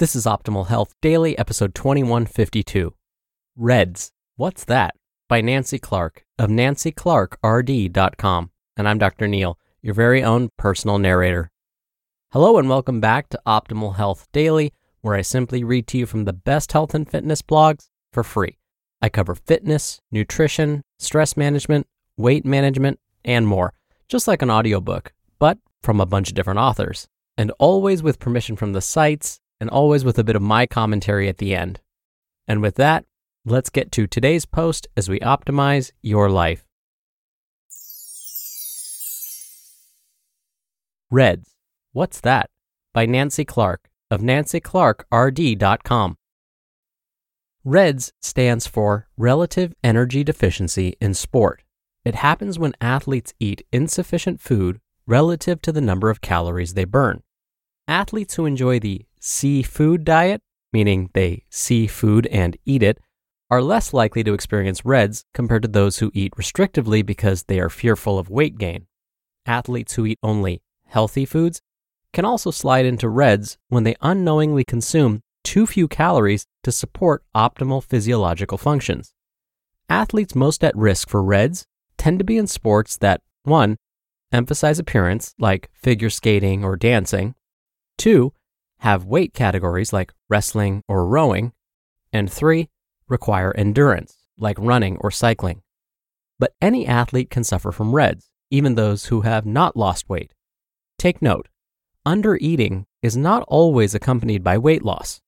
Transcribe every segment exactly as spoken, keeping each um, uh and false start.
This is Optimal Health Daily, episode twenty-one fifty-two. R E D S, What's That? By Nancy Clark of nancy clark r d dot com. And I'm Doctor Neil, your very own personal narrator. Hello and welcome back to Optimal Health Daily, where I simply read to you from the best health and fitness blogs for free. I cover fitness, nutrition, stress management, weight management, and more, just like an audiobook, but from a bunch of different authors, and always with permission from the sites, and always with a bit of my commentary at the end. And with that, let's get to today's post as we optimize your life. R E D S, What's That? By Nancy Clark of nancy clark r d dot com. R E D S stands for Relative Energy Deficiency in Sport. It happens when athletes eat insufficient food relative to the number of calories they burn. Athletes who enjoy the seafood diet, meaning they see food and eat it, are less likely to experience R E D S compared to those who eat restrictively because they are fearful of weight gain. Athletes who eat only healthy foods can also slide into R E D S when they unknowingly consume too few calories to support optimal physiological functions. Athletes most at risk for R E D S tend to be in sports that, one, emphasize appearance, like figure skating or dancing, two, have weight categories like wrestling or rowing, and three, require endurance, like running or cycling. But any athlete can suffer from R E D S, even those who have not lost weight. Take note, undereating is not always accompanied by weight loss.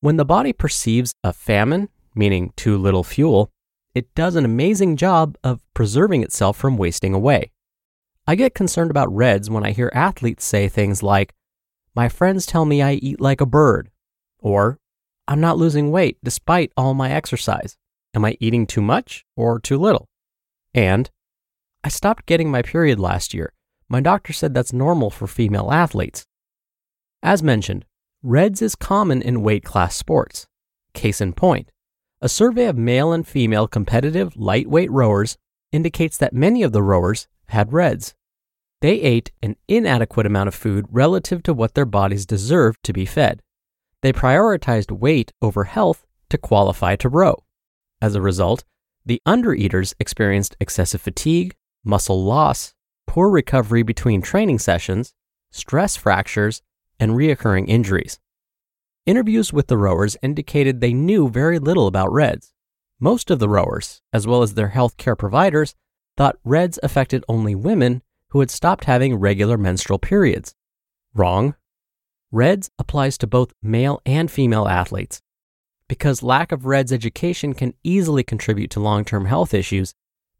When the body perceives a famine, meaning too little fuel, it does an amazing job of preserving itself from wasting away. I get concerned about R E D S when I hear athletes say things like, "My friends tell me I eat like a bird," or "I'm not losing weight despite all my exercise. Am I eating too much or too little?" And, "I stopped getting my period last year. My doctor said that's normal for female athletes." As mentioned, R E D S is common in weight class sports. Case in point, a survey of male and female competitive lightweight rowers indicates that many of the rowers had R E D S. They ate an inadequate amount of food relative to what their bodies deserved to be fed. They prioritized weight over health to qualify to row. As a result, the undereaters experienced excessive fatigue, muscle loss, poor recovery between training sessions, stress fractures, and reoccurring injuries. Interviews with the rowers indicated they knew very little about R E D S. Most of the rowers, as well as their healthcare providers, thought R E D S affected only women who had stopped having regular menstrual periods. Wrong. R E D S applies to both male and female athletes. Because lack of R E D S education can easily contribute to long-term health issues,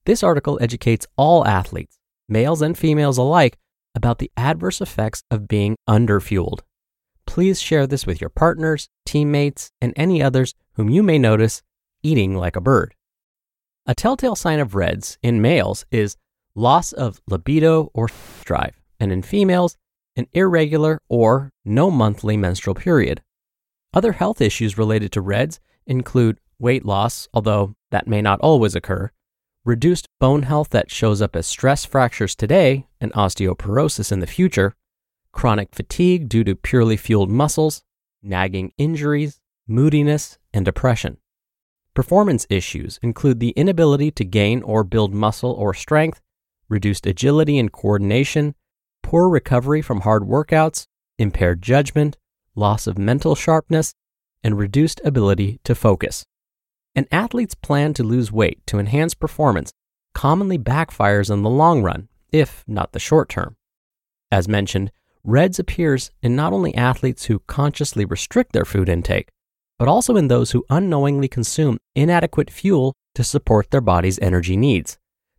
this article educates all athletes, males and females alike, about the adverse effects of being underfueled. Please share this with your partners, teammates, and any others whom you may notice eating like a bird. A telltale sign of R E D S in males is loss of libido or drive, and in females, an irregular or no monthly menstrual period. Other health issues related to R E D S include weight loss, although that may not always occur, reduced bone health that shows up as stress fractures today and osteoporosis in the future, chronic fatigue due to purely fueled muscles, nagging injuries, moodiness, and depression. Performance issues include the inability to gain or build muscle or strength, reduced agility and coordination, poor recovery from hard workouts, impaired judgment, loss of mental sharpness, and reduced ability to focus. An athlete's plan to lose weight to enhance performance commonly backfires in the long run, if not the short term. As mentioned, R E D S appears in not only athletes who consciously restrict their food intake, but also in those who unknowingly consume inadequate fuel to support their body's energy needs.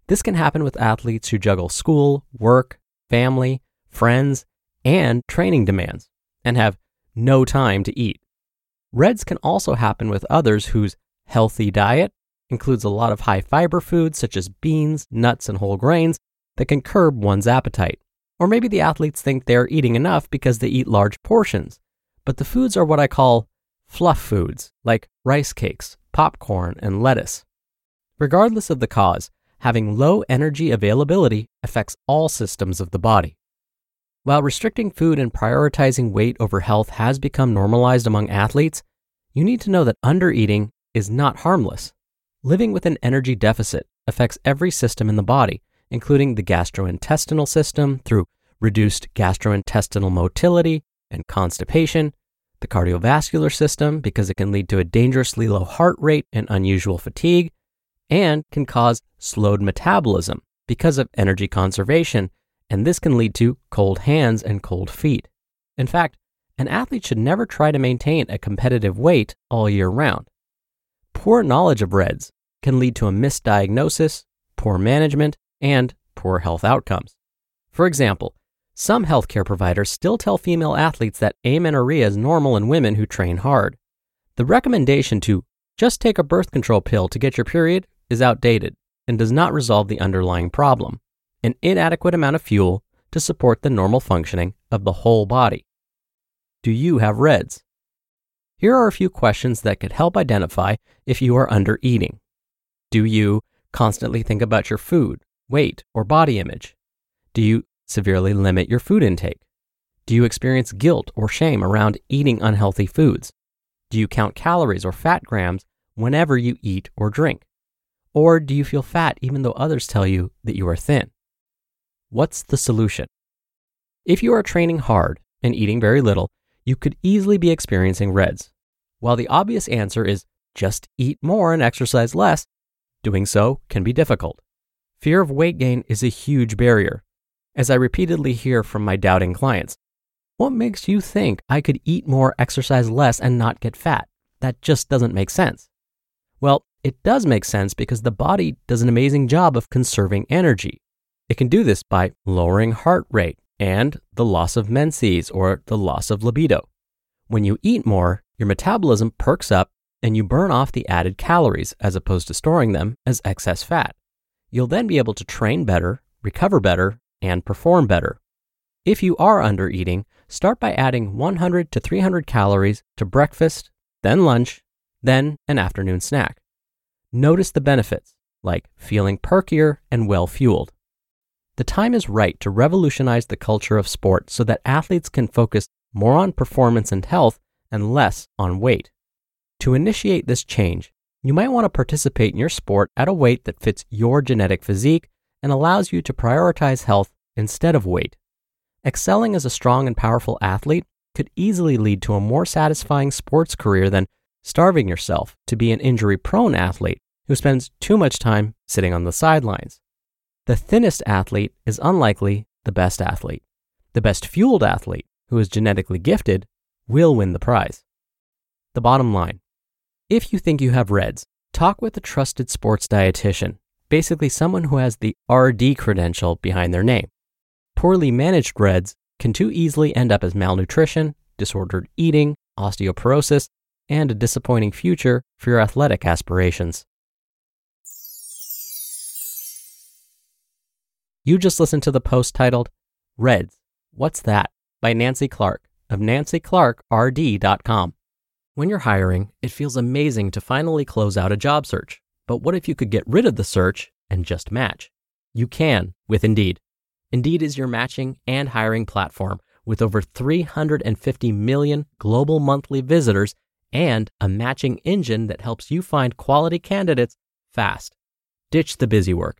This can happen with athletes who juggle school, work, family, friends, and training demands, and have no time to eat. R E D S can also happen with others whose healthy diet includes a lot of high-fiber foods such as beans, nuts, and whole grains that can curb one's appetite. Or maybe the athletes think they're eating enough because they eat large portions, but the foods are what I call fluff foods, like rice cakes, popcorn, and lettuce. Regardless of the cause, having low energy availability affects all systems of the body. While restricting food and prioritizing weight over health has become normalized among athletes, you need to know that undereating is not harmless. Living with an energy deficit affects every system in the body, including the gastrointestinal system through reduced gastrointestinal motility and constipation, the cardiovascular system because it can lead to a dangerously low heart rate and unusual fatigue, and can cause slowed metabolism because of energy conservation, and this can lead to cold hands and cold feet. In fact, an athlete should never try to maintain a competitive weight all year round. Poor knowledge of R E D S can lead to a misdiagnosis, poor management, and poor health outcomes. For example, some healthcare providers still tell female athletes that amenorrhea is normal in women who train hard. The recommendation to just take a birth control pill to get your period is outdated and does not resolve the underlying problem: an inadequate amount of fuel to support the normal functioning of the whole body. Do you have R E D S? Here are a few questions that could help identify if you are under eating. Do you constantly think about your food, weight, or body image? Do you severely limit your food intake? Do you experience guilt or shame around eating unhealthy foods? Do you count calories or fat grams whenever you eat or drink? Or do you feel fat even though others tell you that you are thin? What's the solution? If you are training hard and eating very little, you could easily be experiencing R E D S. While the obvious answer is just eat more and exercise less, doing so can be difficult. Fear of weight gain is a huge barrier. As I repeatedly hear from my doubting clients, "What makes you think I could eat more, exercise less, and not get fat? That just doesn't make sense." Well, it does make sense because the body does an amazing job of conserving energy. It can do this by lowering heart rate and the loss of menses or the loss of libido. When you eat more, your metabolism perks up and you burn off the added calories as opposed to storing them as excess fat. You'll then be able to train better, recover better, and perform better. If you are under eating, start by adding one hundred to three hundred calories to breakfast, then lunch, then an afternoon snack. Notice the benefits, like feeling perkier and well-fueled. The time is right to revolutionize the culture of sport so that athletes can focus more on performance and health and less on weight. To initiate this change, you might want to participate in your sport at a weight that fits your genetic physique and allows you to prioritize health instead of weight. Excelling as a strong and powerful athlete could easily lead to a more satisfying sports career than starving yourself to be an injury-prone athlete who spends too much time sitting on the sidelines. The thinnest athlete is unlikely the best athlete. The best fueled athlete, who is genetically gifted, will win the prize. The bottom line: if you think you have R E D S, talk with a trusted sports dietitian, basically someone who has the R D credential behind their name. Poorly managed R E D S can too easily end up as malnutrition, disordered eating, osteoporosis, and a disappointing future for your athletic aspirations. You just listened to the post titled, "R E D S, What's That?" by Nancy Clark of nancy clark r d dot com. When you're hiring, it feels amazing to finally close out a job search. But what if you could get rid of the search and just match? You can with Indeed. Indeed is your matching and hiring platform with over three hundred fifty million global monthly visitors and a matching engine that helps you find quality candidates fast. Ditch the busy work.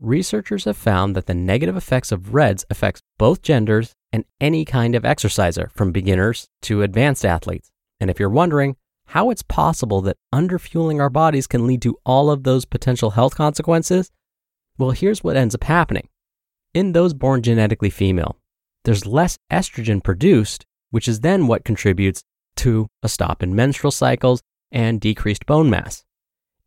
researchers have found that the negative effects of R E D S affects both genders and any kind of exerciser, from beginners to advanced athletes. And if you're wondering how it's possible that underfueling our bodies can lead to all of those potential health consequences, well, here's what ends up happening. In those born genetically female, there's less estrogen produced, which is then what contributes to a stop in menstrual cycles and decreased bone mass.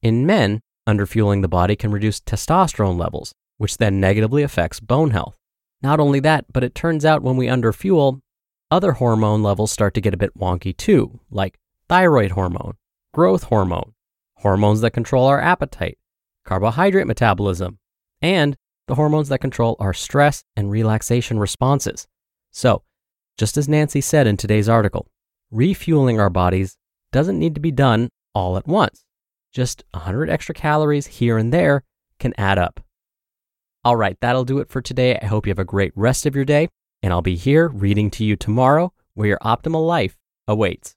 In men, underfueling the body can reduce testosterone levels, which then negatively affects bone health. Not only that, but it turns out when we underfuel, other hormone levels start to get a bit wonky too, like thyroid hormone, growth hormone, hormones that control our appetite, carbohydrate metabolism, and the hormones that control our stress and relaxation responses. So, just as Nancy said in today's article, refueling our bodies doesn't need to be done all at once. Just one hundred extra calories here and there can add up. All right, that'll do it for today. I hope you have a great rest of your day, and I'll be here reading to you tomorrow where your optimal life awaits.